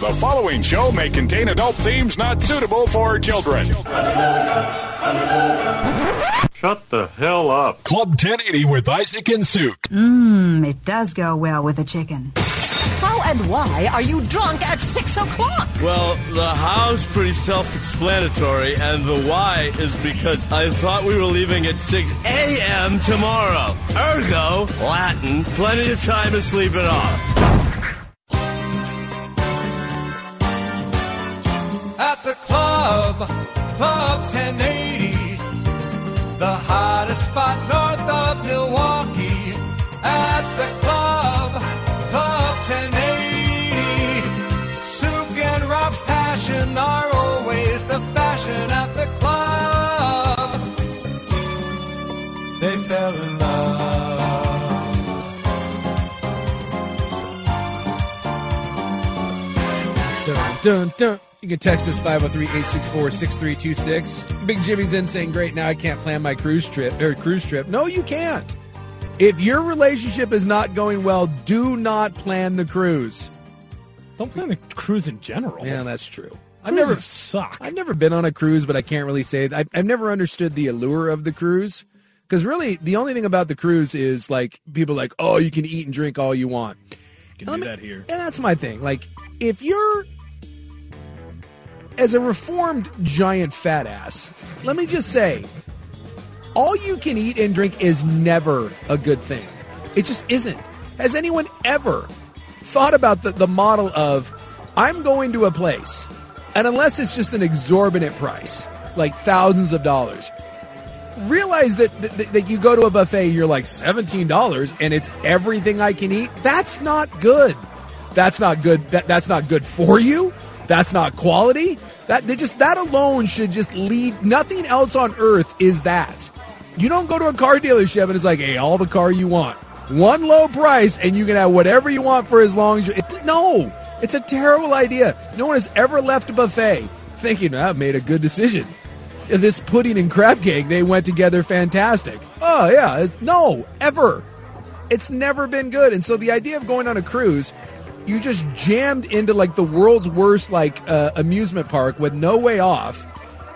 The following show may contain adult themes not suitable for children. Shut the hell up. Club 1080 with Isaac and Souk. It does go well with a chicken. How and why are you drunk at 6 o'clock? Well, the how's pretty self-explanatory, and the why is because I thought we were leaving at 6 a.m. tomorrow. Ergo, Latin, plenty of time to sleep it off. At the Club 1080, the hottest spot north of Milwaukee. At the Club 1080, Souk and Rob's passion are always the fashion at the club. They fell in love. Dun, dun, dun. You can text us 503-864-6326. Big Jimmy's in saying, great, now I can't plan my cruise trip. No, you can't. If your relationship is not going well, do not plan the cruise. Don't plan the cruise in general. Yeah, that's true. I've never been on a cruise, but I can't really say. I've never understood the allure of the cruise. Because really, the only thing about the cruise is like people are like, oh, you can eat and drink all you want. You can do that here. Yeah, that's my thing. Like, if you're... As a reformed giant fat ass, let me just say, all you can eat and drink is never a good thing. It just isn't. Has anyone ever thought about the model of, I'm going to a place, and unless it's just an exorbitant price, like thousands of dollars, realize that you go to a buffet, you're like $17, and it's everything I can eat? That's not good. That's not good. That's not good for you. That's not quality. That alone should just lead. Nothing else on earth is that. You don't go to a car dealership and it's like, hey, all the car you want, one low price, and you can have whatever you want for as long as you. No, it's a terrible idea. No one has ever left a buffet thinking, I've made a good decision. This pudding and crab cake, they went together fantastic. Oh yeah, no, ever. It's never been good. And so the idea of going on a cruise. You just jammed into, like, the world's worst, like, amusement park with no way off,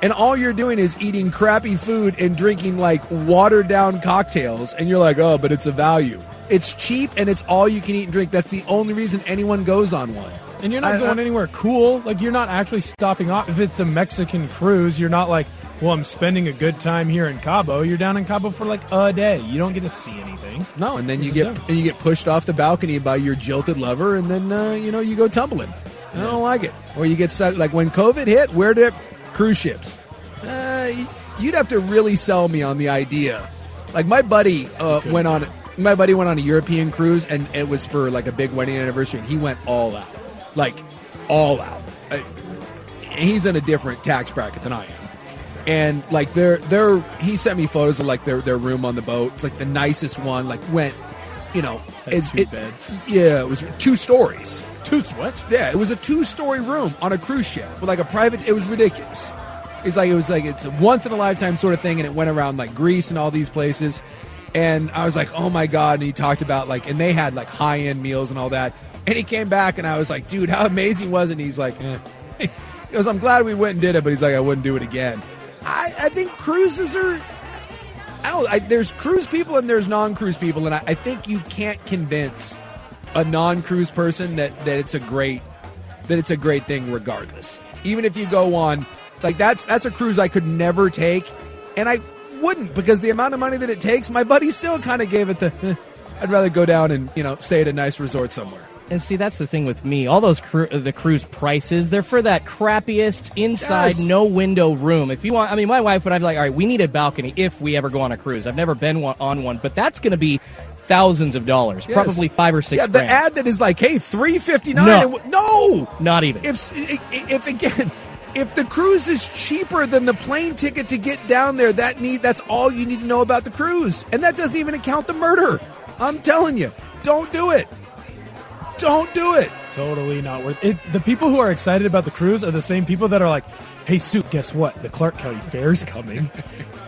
and all you're doing is eating crappy food and drinking, like, watered-down cocktails, and you're like, oh, but it's a value. It's cheap, and it's all you can eat and drink. That's the only reason anyone goes on one. And you're not going anywhere cool. Like, you're not actually stopping off. If it's a Mexican cruise, you're not like, well, I'm spending a good time here in Cabo. You're down in Cabo for like a day. You don't get to see anything. No, and then you get pushed off the balcony by your jilted lover, and then you go tumbling. Yeah. I don't like it. Or you get stuck. Like when COVID hit, where did cruise ships? You'd have to really sell me on the idea. Like my buddy went on a European cruise, and it was for like a big wedding anniversary, and he went all out, like all out. He's in a different tax bracket than I am. And like he sent me photos of like their room on the boat. It's like the nicest one. Like went, had two beds. Yeah, it was 2 stories. Two what? Yeah, it was a 2-story room on a cruise ship with like a private. It was ridiculous. It was like it's a once in a lifetime sort of thing, and it went around like Greece and all these places. And I was like, oh my god. And he talked about like, and they had like high end meals and all that. And he came back, and I was like, dude, how amazing was it? And he's like, he goes, I'm glad we went and did it, but he's like, I wouldn't do it again. I think cruises are... there's cruise people and there's non-cruise people, and I think you can't convince a non-cruise person that it's a great then it's a great thing regardless. Even if you go on, like that's a cruise I could never take, and I wouldn't, because the amount of money that it takes, my buddy still kind of gave it the, I'd rather go down and, you know, stay at a nice resort somewhere. And see, that's the thing with me. All those the cruise prices, they're for that crappiest inside, yes, no window room. If you want, I mean, my wife would, I'd be like, all right, we need a balcony if we ever go on a cruise. I've never been on one, but that's going to be thousands of dollars, yes, probably $5 or $6. Yeah, the grand ad that is like, hey, $359. No, not even. If again, if the cruise is cheaper than the plane ticket to get down there, that's all you need to know about the cruise, and that doesn't even account the murder. I'm telling you, don't do it. Don't do it. Totally not worth it. The people who are excited about the cruise are the same people that are like, hey, Sue, guess what? The Clark County Fair's coming.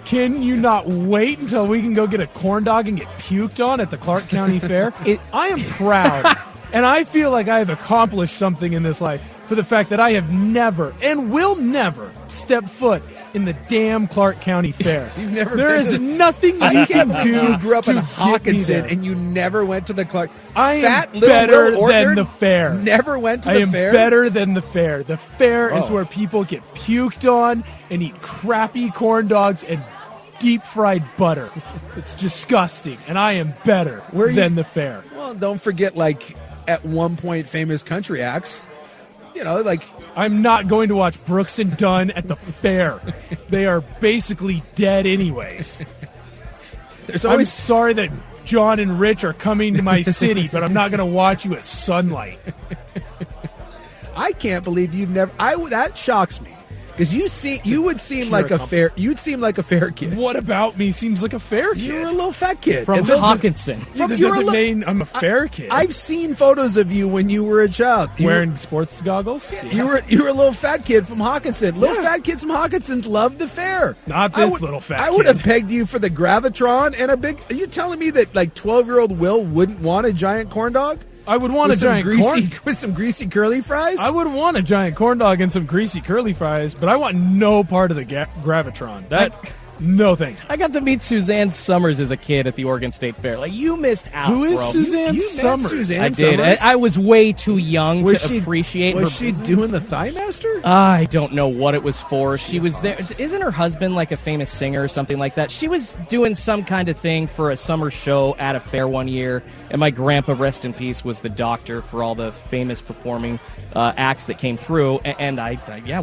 Can you not wait until we can go get a corn dog and get puked on at the Clark County Fair? I am proud, and I feel like I have accomplished something in this life for the fact that I have never and will never step foot in the damn Clark County Fair. You've never there is nothing you can do. You grew up in Hawkinson and you never went to the Clark. I Fat am better Will than the fair. Never went to the fair. I am better than the fair. The fair is where people get puked on and eat crappy corn dogs and deep fried butter. It's disgusting, and I am better than the fair. Well, don't forget, like at one point, famous country acts. You know, like, I'm not going to watch Brooks and Dunn at the fair. They are basically dead anyways. I'm sorry that John and Rich are coming to my city, but I'm not going to watch you at Sunlight. I can't believe you've never. That shocks me, because you would seem like a fair. You'd seem like a fair kid. What about me seems like a fair kid? You're a little fat kid from Hawkinson. I'm a fair kid. I've seen photos of you when you were a child wearing sports goggles. Yeah. You were a little fat kid from Hawkinson. Little fat kids from Hawkinson love the fair. Not this little fat kid. I would have pegged you for the Gravitron and a big. Are you telling me that like 12-year-old Will wouldn't want a giant corn dog? I would want a giant with some greasy curly fries? I would want a giant corn dog and some greasy curly fries, but I want no part of the Gravitron. No thank you. I got to meet Suzanne Somers as a kid at the Oregon State Fair. Like, you missed out, who is bro. Suzanne you Somers? Suzanne I did. Somers? I was way too young to appreciate her. Was she doing the Thigh Master? I don't know what it was for. She was there. Isn't her husband like a famous singer or something like that? She was doing some kind of thing for a summer show at a fair one year, and my grandpa, rest in peace, was the doctor for all the famous performing acts that came through, and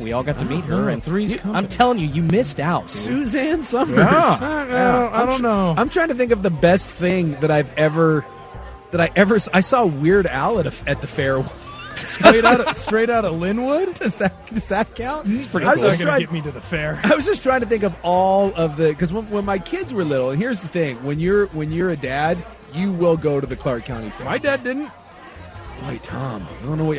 we all got to meet her. And I'm telling you, you missed out, dude. Suzanne Somers. Yeah. I don't know. I'm trying to think of the best thing that I ever I saw Weird Al at the fair. straight out of Linwood? Does that count? It's pretty cool. That's going to get me to the fair. I was just trying to think of all of the, because when my kids were little, and here's the thing, when you're a dad, you will go to the Clark County Fair. My dad didn't. Boy, Tom, I don't know what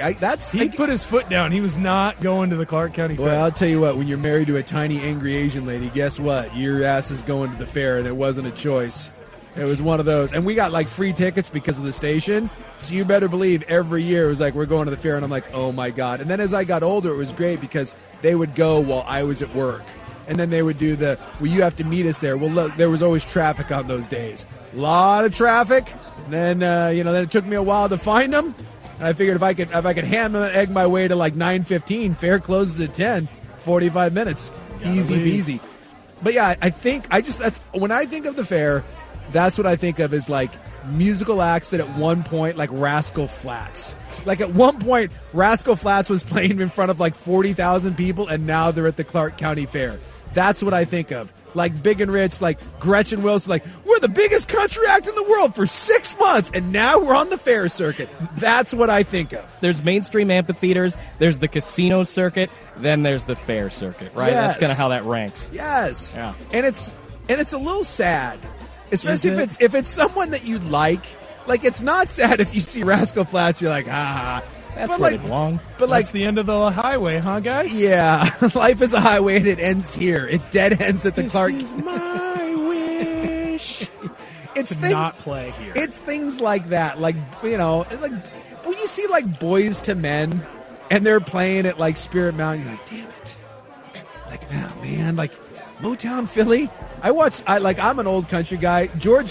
he put his foot down. He was not going to the Clark County Fair. Well, I'll tell you what, when you're married to a tiny, angry Asian lady, guess what? Your ass is going to the fair, and it wasn't a choice. It was one of those. And we got, like, free tickets because of the station. So you better believe every year it was like, we're going to the fair, and I'm like, oh, my God. And then as I got older, it was great because they would go while I was at work. And then they would do you have to meet us there. Well, look, there was always traffic on those days. A lot of traffic. Then then it took me a while to find them, and I figured if I could ham and egg my way to like 9:15, fair closes at 10, 45 minutes, easy peasy. But yeah, I think that's when I think of the fair, that's what I think of is like musical acts that at one point, like Rascal Flatts. Like at one point, Rascal Flatts was playing in front of like 40,000 people, and now they're at the Clark County Fair. That's what I think of. Like Big and Rich, like Gretchen Wilson, like, we're the biggest country act in the world for 6 months, and now we're on the fair circuit. That's what I think of. There's mainstream amphitheaters, there's the casino circuit, then there's the fair circuit, right? Yes. That's kind of how that ranks. Yes. Yeah. And it's a little sad, especially if it's someone that you like. Like, it's not sad if you see Rascal Flatts, you're like, ah. That's where they belong. But like, that's the end of the highway, huh, guys? Yeah. Life is a highway, and it ends here. It dead ends at the Clark. This is my wish. Not play here. It's things like that. Like, when you see, like, Boyz II Men, and they're playing at, like, Spirit Mountain, you're like, damn it. Like, nah, man. Like, Motown Philly. I'm an old country guy.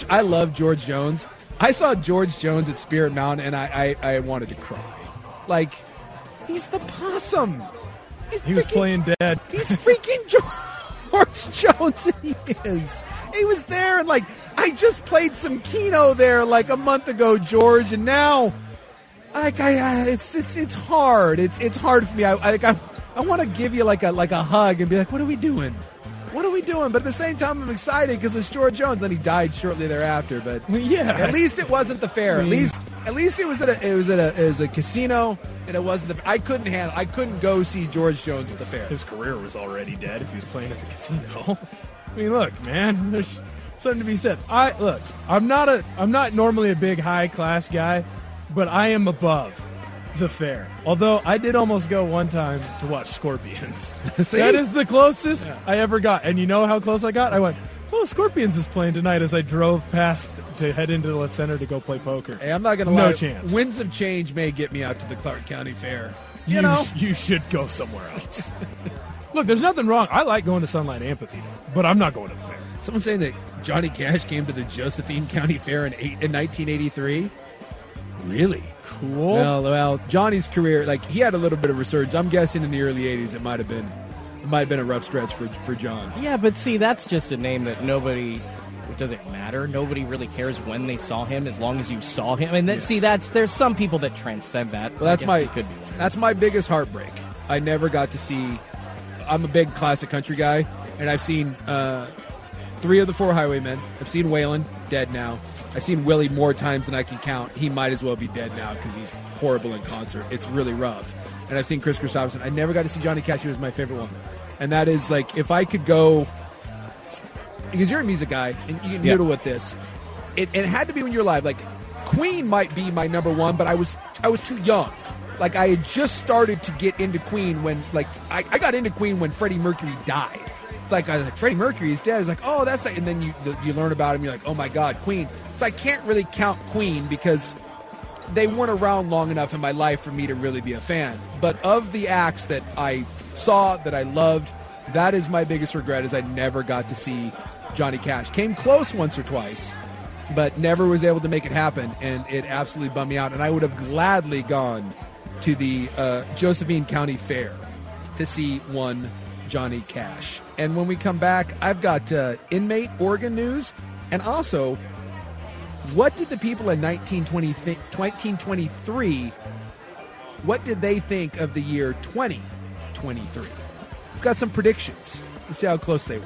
I love George Jones. I saw George Jones at Spirit Mountain, and I wanted to cry. Like, He's the possum. He was playing dead. He's freaking George Jones. He is. He was there, and like I just played some Keno there like a month ago, George, and now like it's hard. It's hard for me. I want to give you like a hug and be like, what are we doing? What are we doing? But at the same time, I'm excited because it's George Jones. Then he died shortly thereafter. But yeah, at least it wasn't the fair. At least it was at a casino, and it wasn't the. I couldn't go see George Jones at the fair. His career was already dead if he was playing at the casino. I mean, look, man, there's something to be said. I'm not normally a big high class guy, but I am above the fair. Although I did almost go one time to watch Scorpions. That is the closest I ever got. And you know how close I got? I went, oh, Scorpions is playing tonight as I drove past to head into the center to go play poker. Hey, I'm not going to lie. No chance. Winds of change may get me out to the Clark County Fair. You know? You should go somewhere else. Look, there's nothing wrong. I like going to Sunlight Amphitheater, but I'm not going to the fair. Someone's saying that Johnny Cash came to the Josephine County Fair in 1983? Really? Cool. Well, Johnny's career, like he had a little bit of resurgence. I'm guessing in the early '80s, it might have been a rough stretch for John. Yeah, but see, that's just a name that nobody. It doesn't matter. Nobody really cares when they saw him, as long as you saw him. And then, see, there's some people that transcend that. Well, that's my biggest heartbreak. I never got to see. I'm a big classic country guy, and I've seen 3 of the 4 Highwaymen. I've seen Waylon, dead now. I've seen Willie more times than I can count. He might as well be dead now because he's horrible in concert. It's really rough. And I've seen Kris Kristofferson. I never got to see Johnny Cash. He was my favorite one. And that is like, if I could go, because you're a music guy and you can noodle with this. It had to be when you're live. Like Queen might be my number one, but I was too young. Like I had just started to get into Queen when like I got into Queen when Freddie Mercury died. It's like, I was like, Freddie Mercury is dead. It's like, oh, that's like, and then you learn about him. You're like, oh my God, Queen. So I can't really count Queen because they weren't around long enough in my life for me to really be a fan. But of the acts that I saw, that I loved, that is my biggest regret is I never got to see Johnny Cash. Came close once or twice, but never was able to make it happen. And it absolutely bummed me out. And I would have gladly gone to the Josephine County Fair to see one Johnny Cash. And when we come back, I've got inmate Oregon news, and also what did the people in 1923, what did they think of the year 2023? We've got some predictions. We'll see how close they were.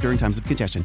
during times of congestion.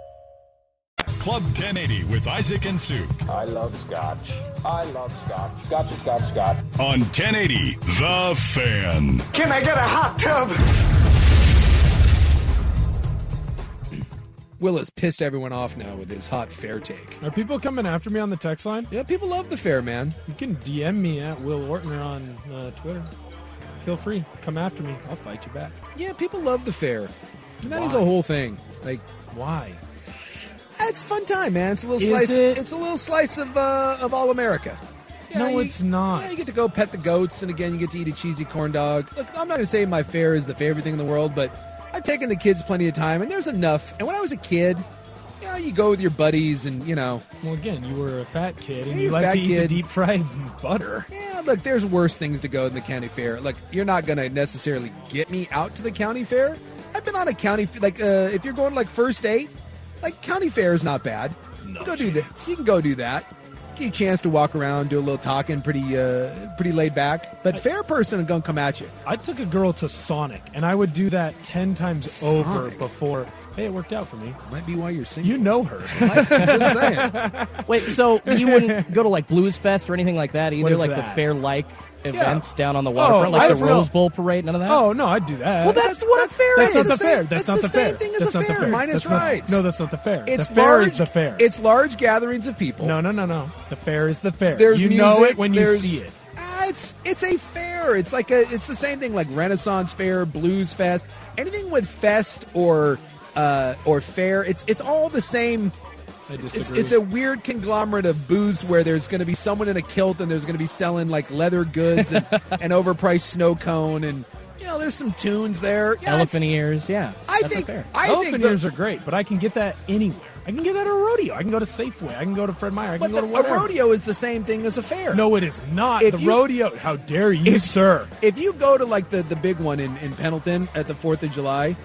Club 1080 with Isaac and Sue. I love Scotch. I love Scotch. Scotch, Scotch, Scotch. On 1080, The Fan. Can I get a hot tub? Will has pissed everyone off now with his hot fair take. Are people coming after me on the text line? Yeah, people love the fair, man. You can DM me at Will Ortner on Twitter. Feel free. Come after me. I'll fight you back. Yeah, people love the fair. And that is a whole thing. Like, why? It's a fun time, man. It's a little slice. It's a little slice of all America. Yeah, no, it's not. Yeah, you get to go pet the goats, and again, you get to eat a cheesy corn dog. Look, I'm not gonna say my fair is the favorite thing in the world, but I've taken the kids plenty of time, and there's enough. And when I was a kid, yeah, you go with your buddies, and you know. Well, again, you were a fat kid, and you like to eat the deep fried butter. Yeah, look, there's worse things to go than the county fair. Look, you're not gonna necessarily get me out to the county fair. I've been on a county like if you're going to, like, first date. Like, county fair is not bad. No go do that. You can go do that. Get a chance to walk around, do a little talking, pretty laid back. But fair person is going to come at you. I took a girl to Sonic, and I would do that 10 times over before. Hey, it worked out for me. Might be why you're single. You know her. I'm just saying. Wait, so you wouldn't go to, like, Blues Fest or anything like that either? Like that? The fair-like events down on the waterfront, like the Rose Bowl Parade, none of that? Oh, no, I'd do that. Well, that's what a fair is. That's not the fair. That's not the fair. That's the same thing as a fair, minus rides. No, that's not the fair. The fair is the fair. It's large gatherings of people. No. The fair is the fair. There's music. You know it when you see it. It's a fair. It's like it's the same thing, like Renaissance Fair, Blues Fest, anything with fest or fair, it's all the same. I disagree. It's a weird conglomerate of booze where there's going to be someone in a kilt and there's going to be selling, like, leather goods and an overpriced snow cone, and you know there's some tunes there. Yeah, elephant ears, yeah. I think elephant ears are great, but I can get that anywhere. I can get that at a rodeo. I can go to Safeway. I can go to Fred Meyer. I can go to whatever. A rodeo is the same thing as a fair. No, it is not. Rodeo. How dare you, sir? If you go to, like, the big one in Pendleton at the 4th of July.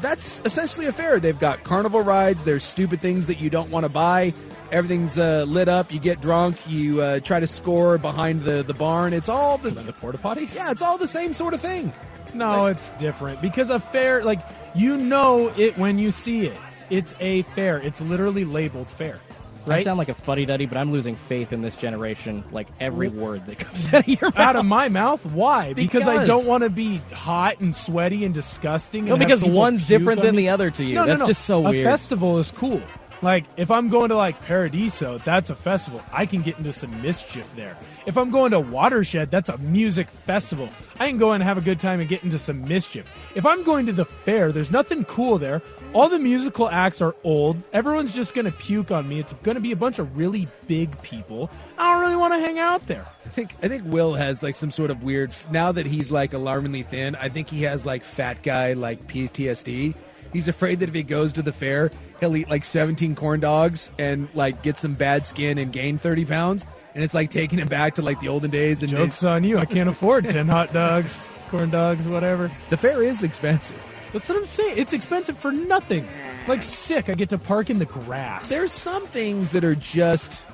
That's essentially a fair. They've got carnival rides. There's stupid things that you don't want to buy. Everything's lit up. You get drunk. You try to score behind the barn. It's all the... And then the porta potties? Yeah, it's all the same sort of thing. No, it's different. Because a fair, like, you know it when you see it. It's a fair. It's literally labeled fair. Right? I sound like a fuddy-duddy, but I'm losing faith in this generation, like every word that comes out of your mouth. Out of my mouth? Why? Because I don't want to be hot and sweaty and disgusting. No, because one's different than the other to you. No, that's just so weird. A festival is cool. Like, if I'm going to, like, Paradiso, that's a festival. I can get into some mischief there. If I'm going to Watershed, that's a music festival. I can go and have a good time and get into some mischief. If I'm going to the fair, there's nothing cool there. All the musical acts are old. Everyone's just going to puke on me. It's going to be a bunch of really big people. I don't really want to hang out there. I think Will has, like, some sort of weird... Now that he's, like, alarmingly thin, I think he has, like, fat guy, like, PTSD. He's afraid that if he goes to the fair, he'll eat, like, 17 corn dogs and, like, get some bad skin and gain 30 pounds. And it's like taking him back to, like, the olden days. And joke's on you. I can't afford 10 hot dogs, corn dogs, whatever. The fair is expensive. That's what I'm saying. It's expensive for nothing. Like, sick. I get to park in the grass. There's some things that are just...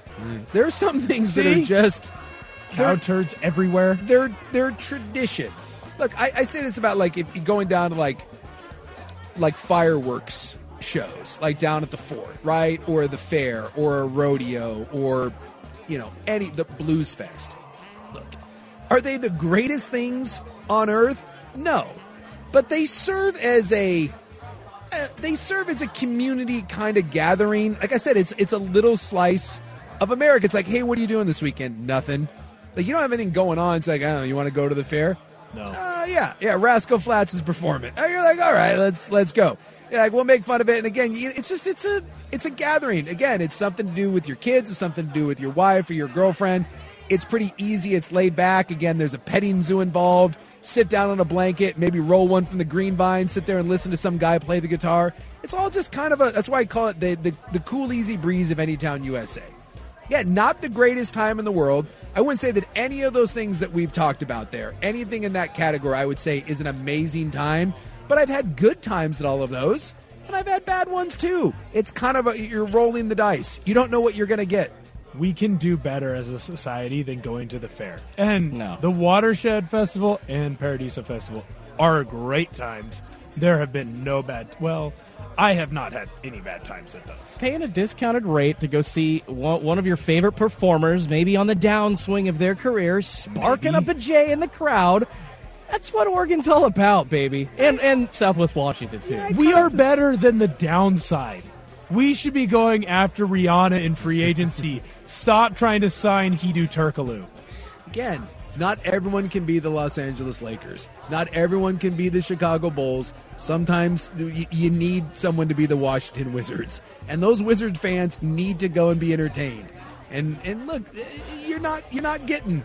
There's some things that are just... Cow turds everywhere. They're tradition. Look, I say this about, like, if going down to, like fireworks shows, like down at the fort, right? Or the fair, or a rodeo, or, you know, the Blues Fest. Look, are they the greatest things on earth? No. But they serve as a community kind of gathering. Like I said, it's a little slice of America. It's like, hey, what are you doing this weekend? Nothing. Like, you don't have anything going on. It's like, I don't know, you want to go to the fair? No. Yeah. Rascal Flatts is performing. And you're like, all right, let's go. You're like, we'll make fun of it. And again, it's a gathering. Again, it's something to do with your kids. It's something to do with your wife or your girlfriend. It's pretty easy. It's laid back. Again, there's a petting zoo involved. Sit down on a blanket, maybe roll one from the green vine. Sit there and listen to some guy play the guitar. It's all just kind of that's why I call it the cool, easy breeze of Anytown, USA. Yeah, not the greatest time in the world. I wouldn't say that any of those things that we've talked about there, anything in that category, I would say is an amazing time. But I've had good times at all of those, and I've had bad ones too. It's kind of you're rolling the dice. You don't know what you're going to get. we can do better as a society than going to the fair. And the Watershed Festival and Paradiso Festival are great times. There have been no bad... Well, I have not had any bad times at those. Paying a discounted rate to go see one of your favorite performers, maybe on the downswing of their career, sparking up a J in the crowd... That's what Oregon's all about, baby. And Southwest Washington, too. Yeah, we are better than the downside. We should be going after Rihanna in free agency. Stop trying to sign Hidu Turkoglu. Again, not everyone can be the Los Angeles Lakers. Not everyone can be the Chicago Bulls. Sometimes you need someone to be the Washington Wizards. And those Wizards fans need to go and be entertained. And look, you're not getting...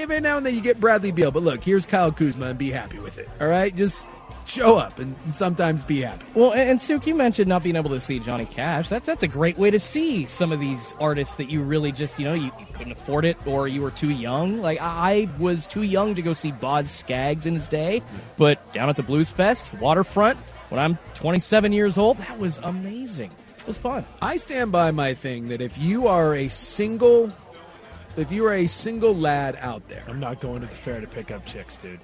Every now and then you get Bradley Beal, but look, here's Kyle Kuzma, and be happy with it, all right? Just show up and sometimes be happy. Well, and Suk, you mentioned not being able to see Johnny Cash. That's a great way to see some of these artists that you really just, you couldn't afford it or you were too young. Like, I was too young to go see Boz Scaggs in his day, but down at the Blues Fest, Waterfront, when I'm 27 years old, that was amazing. It was fun. I stand by my thing that if you are a single lad out there... I'm not going to the fair to pick up chicks, dude.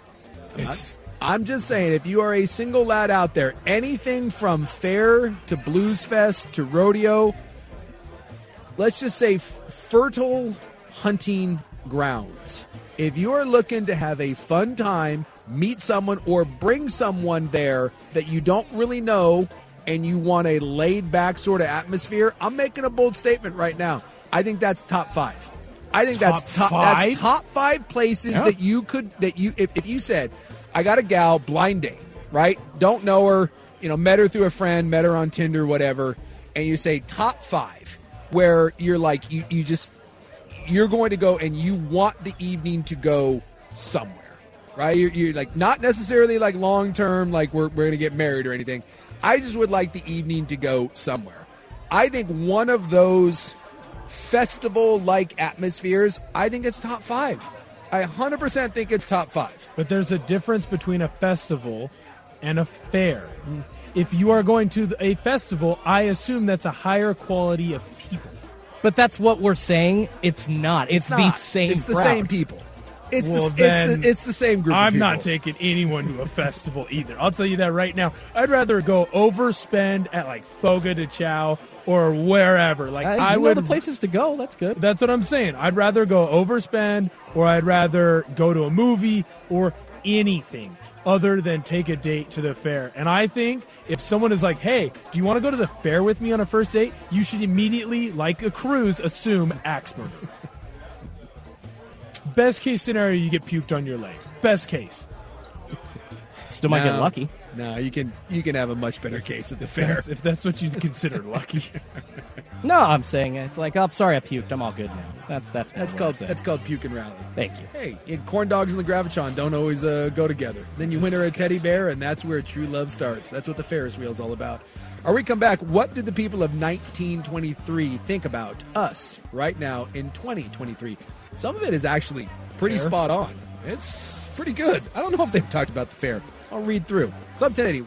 I'm just saying, if you are a single lad out there, anything from fair to Blues Fest to rodeo, let's just say fertile hunting grounds. If you are looking to have a fun time, meet someone or bring someone there that you don't really know and you want a laid-back sort of atmosphere, I'm making a bold statement right now. I think that's top five. I think that's top five places that you could if you said, I got a gal, blind date, right? Don't know her, met her through a friend, met her on Tinder, whatever, and you say top five where you're like you're going to go and you want the evening to go somewhere, right? You're like not necessarily like long term, like we're gonna get married or anything. I just would like the evening to go somewhere. I think one of those festival-like atmospheres, I think it's top five. I 100% think it's top five. But there's a difference between a festival and a fair. If you are going to a festival, I assume that's a higher quality of people. But that's what we're saying. It's not. It's the same It's the crowd. Same people. It's the same group of people. I'm not taking anyone to a festival either. I'll tell you that right now. I'd rather go overspend at like Fogo de Chao or wherever. Like I would know the places to go. That's good. That's what I'm saying. I'd rather go overspend or I'd rather go to a movie or anything other than take a date to the fair. And I think if someone is like, hey, do you want to go to the fair with me on a first date? You should immediately, like a cruise, assume axe murder. Best case scenario, you get puked on your leg. Best case. Still might get lucky. No, you can have a much better case at the fair. If that's what you consider lucky. No, I'm saying it's like, oh, I'm sorry I puked. I'm all good now. That's called puke and rally. Thank you. Hey, corn dogs and the Graviton don't always go together. Then you win her a teddy bear, and that's where true love starts. That's what the Ferris wheel's all about. Or we come back, what did the people of 1923 think about us right now in 2023? Some of it is actually pretty spot on. It's pretty good. I don't know if they've talked about the fair. I'll read through. Club 1080,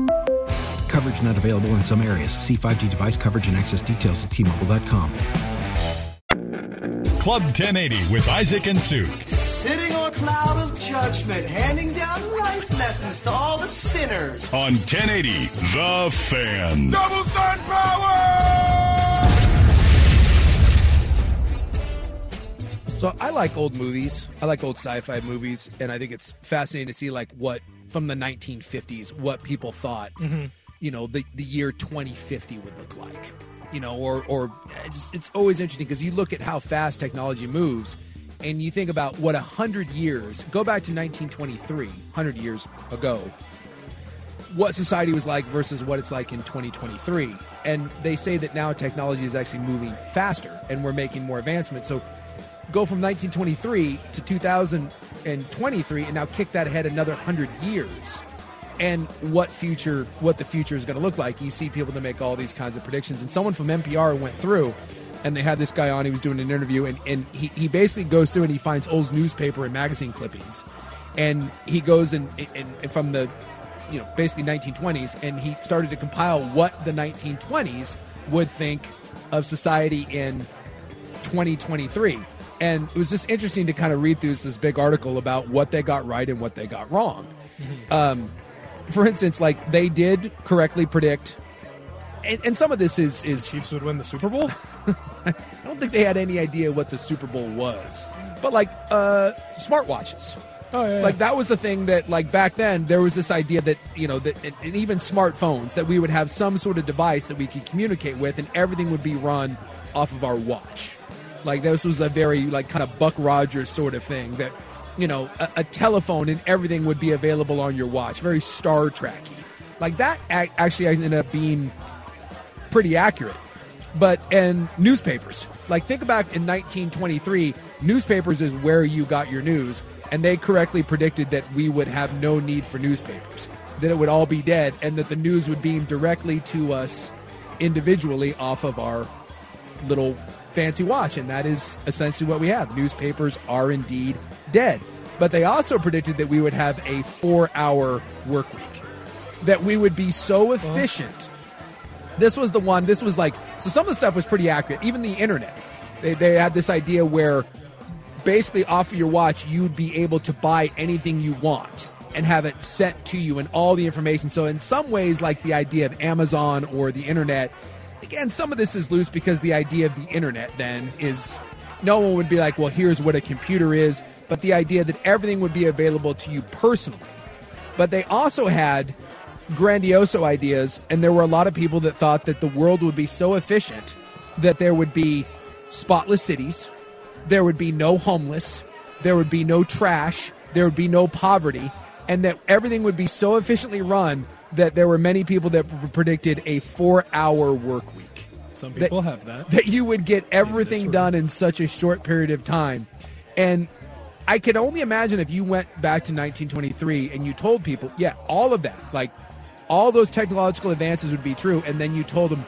Coverage not available in some areas. See 5G device coverage and access details at T-Mobile.com. Club 1080 with Isaac and Sue. Sitting on a cloud of judgment, handing down life lessons to all the sinners. On 1080, The Fan. Double Sun Power! So I like old movies. I like old sci-fi movies. And I think it's fascinating to see, like, what, from the 1950s, what people thought, you know, the year 2050 would look like. You know, or it's always interesting because you look at how fast technology moves and you think about what 100 years, go back to 1923, 100 years ago, what society was like versus what it's like in 2023. And they say that now technology is actually moving faster and we're making more advancements. So go from 1923 to 2023 and now kick that ahead another 100 years. And what the future is going to look like. You see people that make all these kinds of predictions. And someone from NPR went through, and they had this guy on. He was doing an interview, and he basically goes through and he finds old newspaper and magazine clippings. And he goes and from the, you know, basically 1920s, and he started to compile what the 1920s would think of society in 2023. And it was just interesting to kind of read through this big article about what they got right and what they got wrong. For instance, like, they did correctly predict, and some of this is the Chiefs would win the Super Bowl? I don't think they had any idea what the Super Bowl was. But, like, smartwatches. Oh, yeah. Like, that was the thing that, like, back then, there was this idea that, you know, that and even smartphones, that we would have some sort of device that we could communicate with, and everything would be run off of our watch. Like, this was a very, like, kind of Buck Rogers sort of thing that, you know, a telephone and everything would be available on your watch. Very Star Trek-y. Like, that actually ended up being pretty accurate. But, and newspapers. Like, think back in 1923, newspapers is where you got your news, and they correctly predicted that we would have no need for newspapers, that it would all be dead, and that the news would beam directly to us individually off of our little fancy watch, and that is essentially what we have. Newspapers are indeed dead. But they also predicted that we would have a 4-hour work week, that we would be so efficient. This was the one, this was like, so some of the stuff was pretty accurate. Even the internet, they had this idea where basically off of your watch, you'd be able to buy anything you want and have it sent to you and all the information. So in some ways, like the idea of Amazon or the internet, again, some of this is loose because the idea of the internet then is, no one would be like, well, here's what a computer is, but the idea that everything would be available to you personally. But they also had grandiose ideas, and there were a lot of people that thought that the world would be so efficient that there would be spotless cities, there would be no homeless, there would be no trash, there would be no poverty, and that everything would be so efficiently run that there were many people that predicted a 4-hour work week. Some people have that. That you would get everything done in such a short period of time. And I can only imagine if you went back to 1923 and you told people, yeah, all of that, like all those technological advances would be true. And then you told them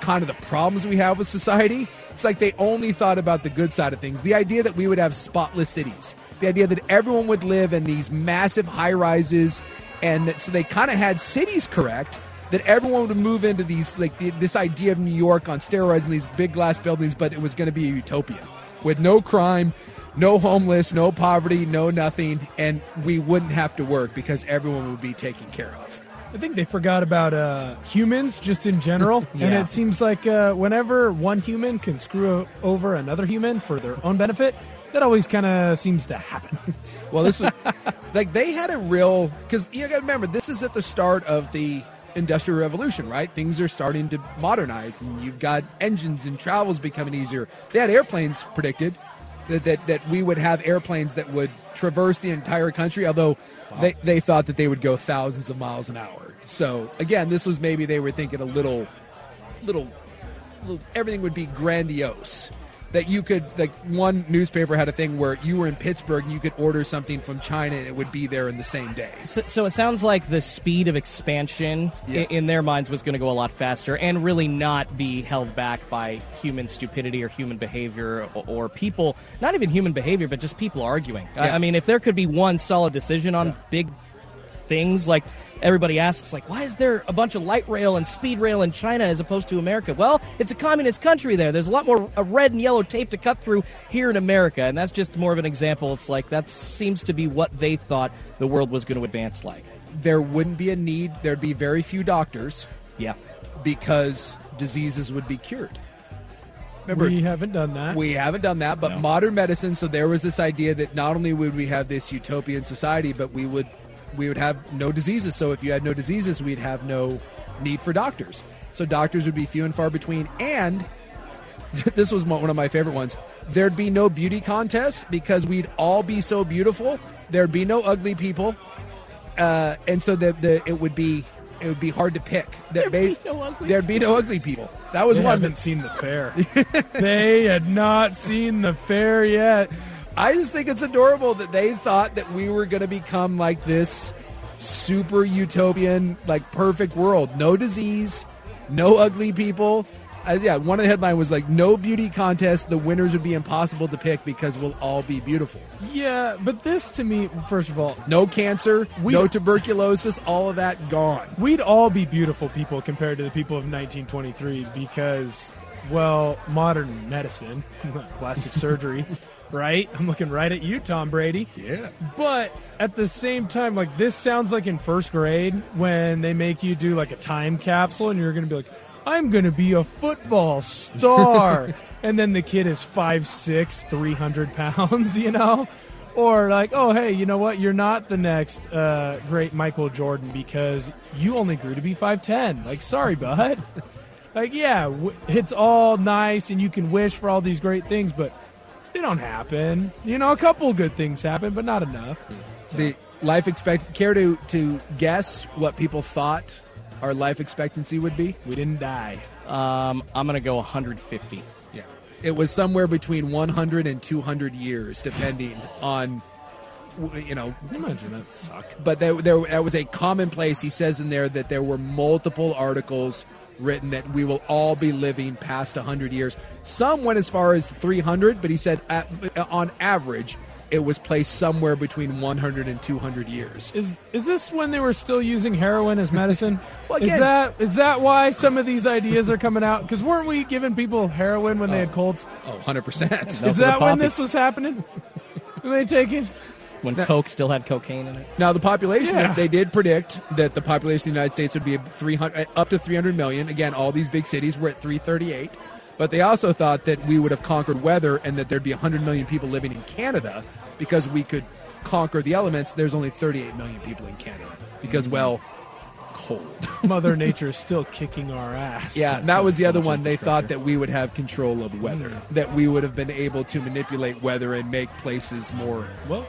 kind of the problems we have with society. It's like they only thought about the good side of things. The idea that we would have spotless cities, the idea that everyone would live in these massive high rises. And so they kind of had cities correct, that everyone would move into these, like this idea of New York on steroids and these big glass buildings, but it was going to be a utopia with no crime, no homeless, no poverty, no nothing. And we wouldn't have to work because everyone would be taken care of. I think they forgot about humans just in general. Yeah. And it seems like whenever one human can screw over another human for their own benefit, that always kind of seems to happen. Well, this was like they had a real, because you got to remember, this is at the start of the Industrial Revolution, right? Things are starting to modernize, and you've got engines and travels becoming easier. They had airplanes predicted that we would have airplanes that would traverse the entire country, although they thought that they would go thousands of miles an hour. So again, this was maybe they were thinking a little everything would be grandiose. that you could, like, one newspaper had a thing where you were in Pittsburgh and you could order something from China and it would be there in the same day. So it sounds like the speed of expansion in their minds was going to go a lot faster and really not be held back by human stupidity or human behavior or people, not even human behavior, but just people arguing. Yeah. I mean, if there could be one solid decision on big things, like everybody asks, like, why is there a bunch of light rail and speed rail in China as opposed to America? Well, it's a communist country there. There's a lot more red and yellow tape to cut through here in America, and that's just more of an example. It's like that seems to be what they thought the world was going to advance like. There wouldn't be a need. There'd be very few doctors. Yeah. Because diseases would be cured. Remember, we haven't done that. But no. Modern medicine, so there was this idea that not only would we have this utopian society, but we would have no diseases. So if you had no diseases, we'd have no need for doctors. So doctors would be few and far between. And this was one of my favorite ones. There'd be no beauty contests because we'd all be so beautiful. There'd be no ugly people. And so it would be hard to pick. There'd be no ugly people. That was one. They haven't seen the fair. They had not seen the fair yet. I just think it's adorable that they thought that we were going to become like this super utopian, like perfect world. No disease, no ugly people. One of the headlines was like, no beauty contest. The winners would be impossible to pick because we'll all be beautiful. Yeah, but this to me, first of all. No cancer, no tuberculosis, all of that gone. We'd all be beautiful people compared to the people of 1923 because, well, modern medicine, plastic surgery. Right? I'm looking right at you, Tom Brady. Yeah. But at the same time, like, this sounds like in first grade when they make you do, like, a time capsule and you're going to be like, I'm going to be a football star. And then the kid is 5'6", 300 pounds, you know? Or like, oh, hey, you know what? You're not the next great Michael Jordan because you only grew to be 5'10". Like, sorry, bud. Like, yeah, it's all nice and you can wish for all these great things, but they don't happen. You know, a couple good things happen, but not enough. So. The life expectancy. Care to guess what people thought our life expectancy would be? We didn't die. I'm going to go 150. Yeah. It was somewhere between 100 and 200 years, depending on, you know. Imagine that sucked. But there was a commonplace. He says in there that there were multiple articles written that we will all be living past 100 years. Some went as far as 300, but he said on average it was placed somewhere between 100 and 200 years. Is this when they were still using heroin as medicine? Well, again, is that why some of these ideas are coming out? Because weren't we giving people heroin when they had colds? Oh, 100%. Is that when this was happening? Were they taking... When now, Coke still had cocaine in it. Now, the population, they did predict that the population of the United States would be up to 300 million. Again, all these big cities were at 338. But they also thought that we would have conquered weather and that there'd be 100 million people living in Canada because we could conquer the elements. There's only 38 million people in Canada because, well, cold. Mother Nature is still kicking our ass. Yeah, and that was the other one. They thought that we would have control of weather, that we would have been able to manipulate weather and make places more... Well,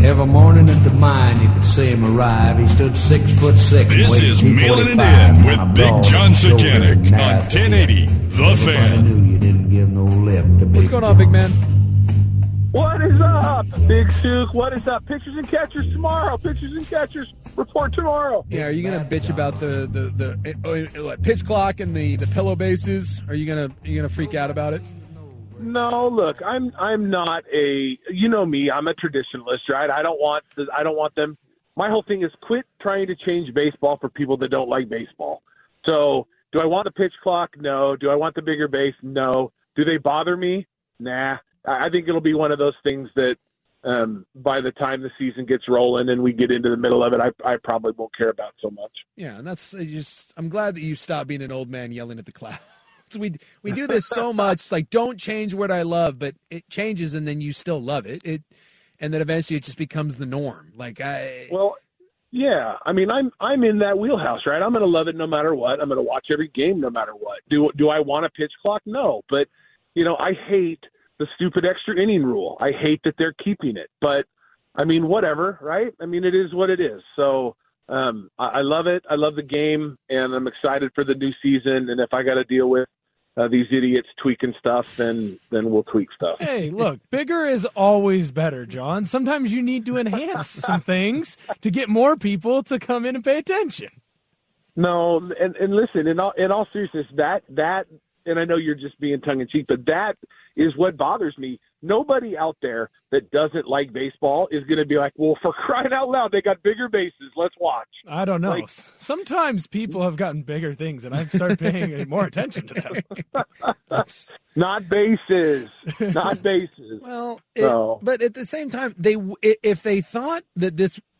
Every morning at the mine, you could see him arrive. He stood 6'6". This is Mailing It In with Big John Saganic on 1080 The Fan. What's going on, big man? What is up, Big Sook? What is up? Pictures and catchers tomorrow. Pictures and catchers report tomorrow. Yeah, are you going to bitch about the pitch clock and the pillow bases? Are you gonna freak out about it? No, look, I'm not a, you know me, I'm a traditionalist, right? I don't want them. My whole thing is quit trying to change baseball for people that don't like baseball. So, do I want the pitch clock? No. Do I want the bigger base? No. Do they bother me? Nah. I think it'll be one of those things that by the time the season gets rolling and we get into the middle of it, I probably won't care about so much. Yeah, and I'm glad that you stopped being an old man yelling at the clouds. We do this so much, like, don't change what I love, but it changes and then you still love it. And then eventually it just becomes the norm. Well, yeah, I mean, I'm in that wheelhouse, right? I'm going to love it no matter what. I'm going to watch every game no matter what. Do I want a pitch clock? No, but you know, I hate the stupid extra inning rule. I hate that they're keeping it, but I mean, whatever, right? I mean, it is what it is. So I love it. I love the game, and I'm excited for the new season. And if I got to deal with these idiots tweaking stuff, then we'll tweak stuff. Hey, look, bigger is always better, John. Sometimes you need to enhance some things to get more people to come in and pay attention. No, and listen, in all seriousness, that, and I know you're just being tongue-in-cheek, but that is what bothers me. Nobody out there that doesn't like baseball is going to be like, well, for crying out loud, they got bigger bases. Let's watch. I don't know. Like, sometimes people have gotten bigger things, and I've started paying more attention to them. Not bases. Not bases. Well, so. But at the same time, if they thought that this –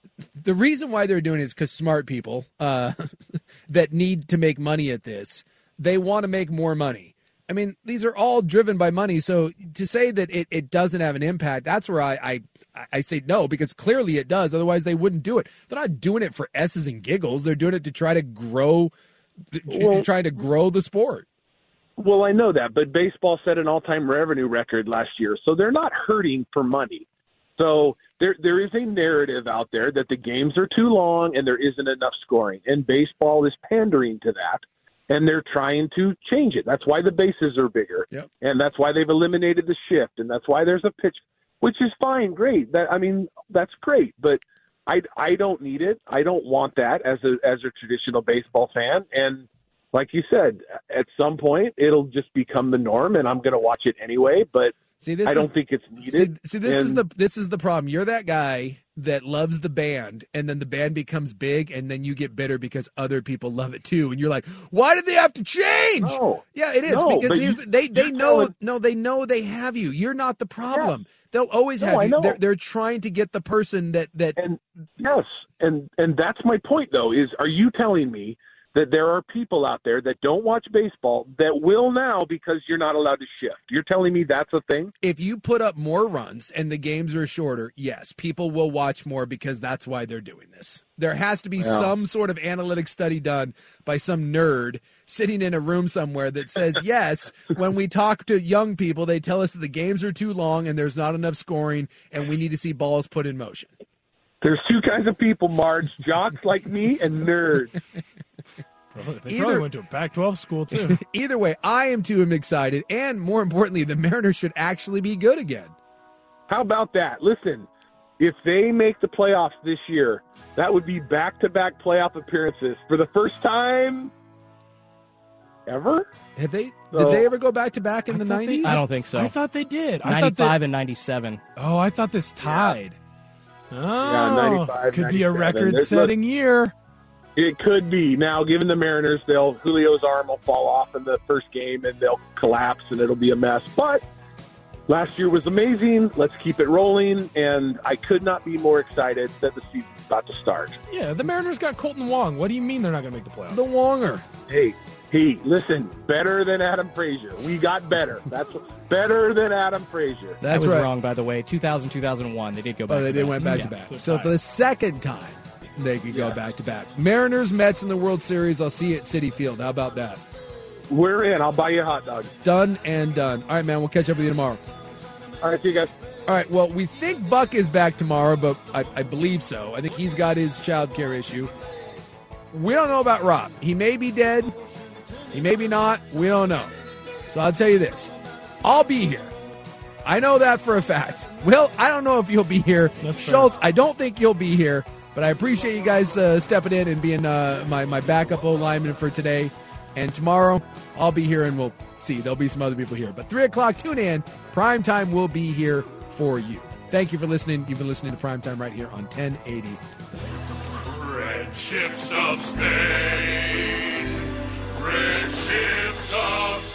the reason why they're doing it is because smart people that need to make money at this, they want to make more money. I mean, these are all driven by money. So to say that it doesn't have an impact, that's where I say no, because clearly it does. Otherwise, they wouldn't do it. They're not doing it for S's and giggles. They're doing it to try to grow, trying to grow the sport. Well, I know that, but baseball set an all-time revenue record last year, so they're not hurting for money. So there is a narrative out there that the games are too long and there isn't enough scoring, and baseball is pandering to that, and they're trying to change it. That's why the bases are bigger, yep. And that's why they've eliminated the shift, and that's why there's a pitch, which is fine, great. That's great, but I don't need it. I don't want that as a traditional baseball fan, and like you said, at some point it'll just become the norm, and I'm going to watch it anyway, but – I don't think it's needed. This is the problem. You're that guy that loves the band, and then the band becomes big, and then you get bitter because other people love it too, and you're like, why did they have to change? No, yeah, it is because they know they have you. You're not the problem. Yes. They'll always have you. They're trying to get the person that. And yes, and that's my point though. Is are you telling me that there are people out there that don't watch baseball that will now because you're not allowed to shift? You're telling me that's a thing? If you put up more runs and the games are shorter, yes, people will watch more because that's why they're doing this. There has to be some sort of analytic study done by some nerd sitting in a room somewhere that says, yes, when we talk to young people, they tell us that the games are too long and there's not enough scoring and we need to see balls put in motion. There's two kinds of people, Marge, jocks like me and nerds. They probably went to a Pac-12 school, too. Either way, I am too excited, and more importantly, the Mariners should actually be good again. How about that? Listen, if they make the playoffs this year, that would be back-to-back playoff appearances for the first time ever. Did they ever go back-to-back in the 90s? I don't think so. I thought they did. 95 and 97. Oh, I thought this tied. Yeah. Oh, yeah, 95, could be a record-setting year. It could be. Now, given the Mariners, Julio's arm will fall off in the first game, and they'll collapse, and it'll be a mess. But last year was amazing. Let's keep it rolling, and I could not be more excited that the season's about to start. Yeah, the Mariners got Colton Wong. What do you mean they're not going to make the playoffs? The Wonger. Hey, listen, better than Adam Frazier. We got better. That's better than Adam Frazier. That was right. Wrong, by the way. 2000, 2001, they did go back-to-back. They went back-to-back. So for the second time. They could go back-to-back. Mariners, Mets in the World Series. I'll see you at Citi Field. How about that? We're in. I'll buy you a hot dog. Done and done. All right, man. We'll catch up with you tomorrow. All right. See you guys. All right. Well, we think Buck is back tomorrow, but I believe so. I think he's got his child care issue. We don't know about Rob. He may be dead. He may be not. We don't know. So I'll tell you this. I'll be here. I know that for a fact. Will, I don't know if you'll be here. That's Schultz, fair. I don't think you'll be here. But I appreciate you guys stepping in and being my backup O-lineman for today. And tomorrow, I'll be here and we'll see. There'll be some other people here. But 3 o'clock, tune in. Primetime will be here for you. Thank you for listening. You've been listening to Primetime right here on 1080. Red Ships of Spain. Red Ships of Spain.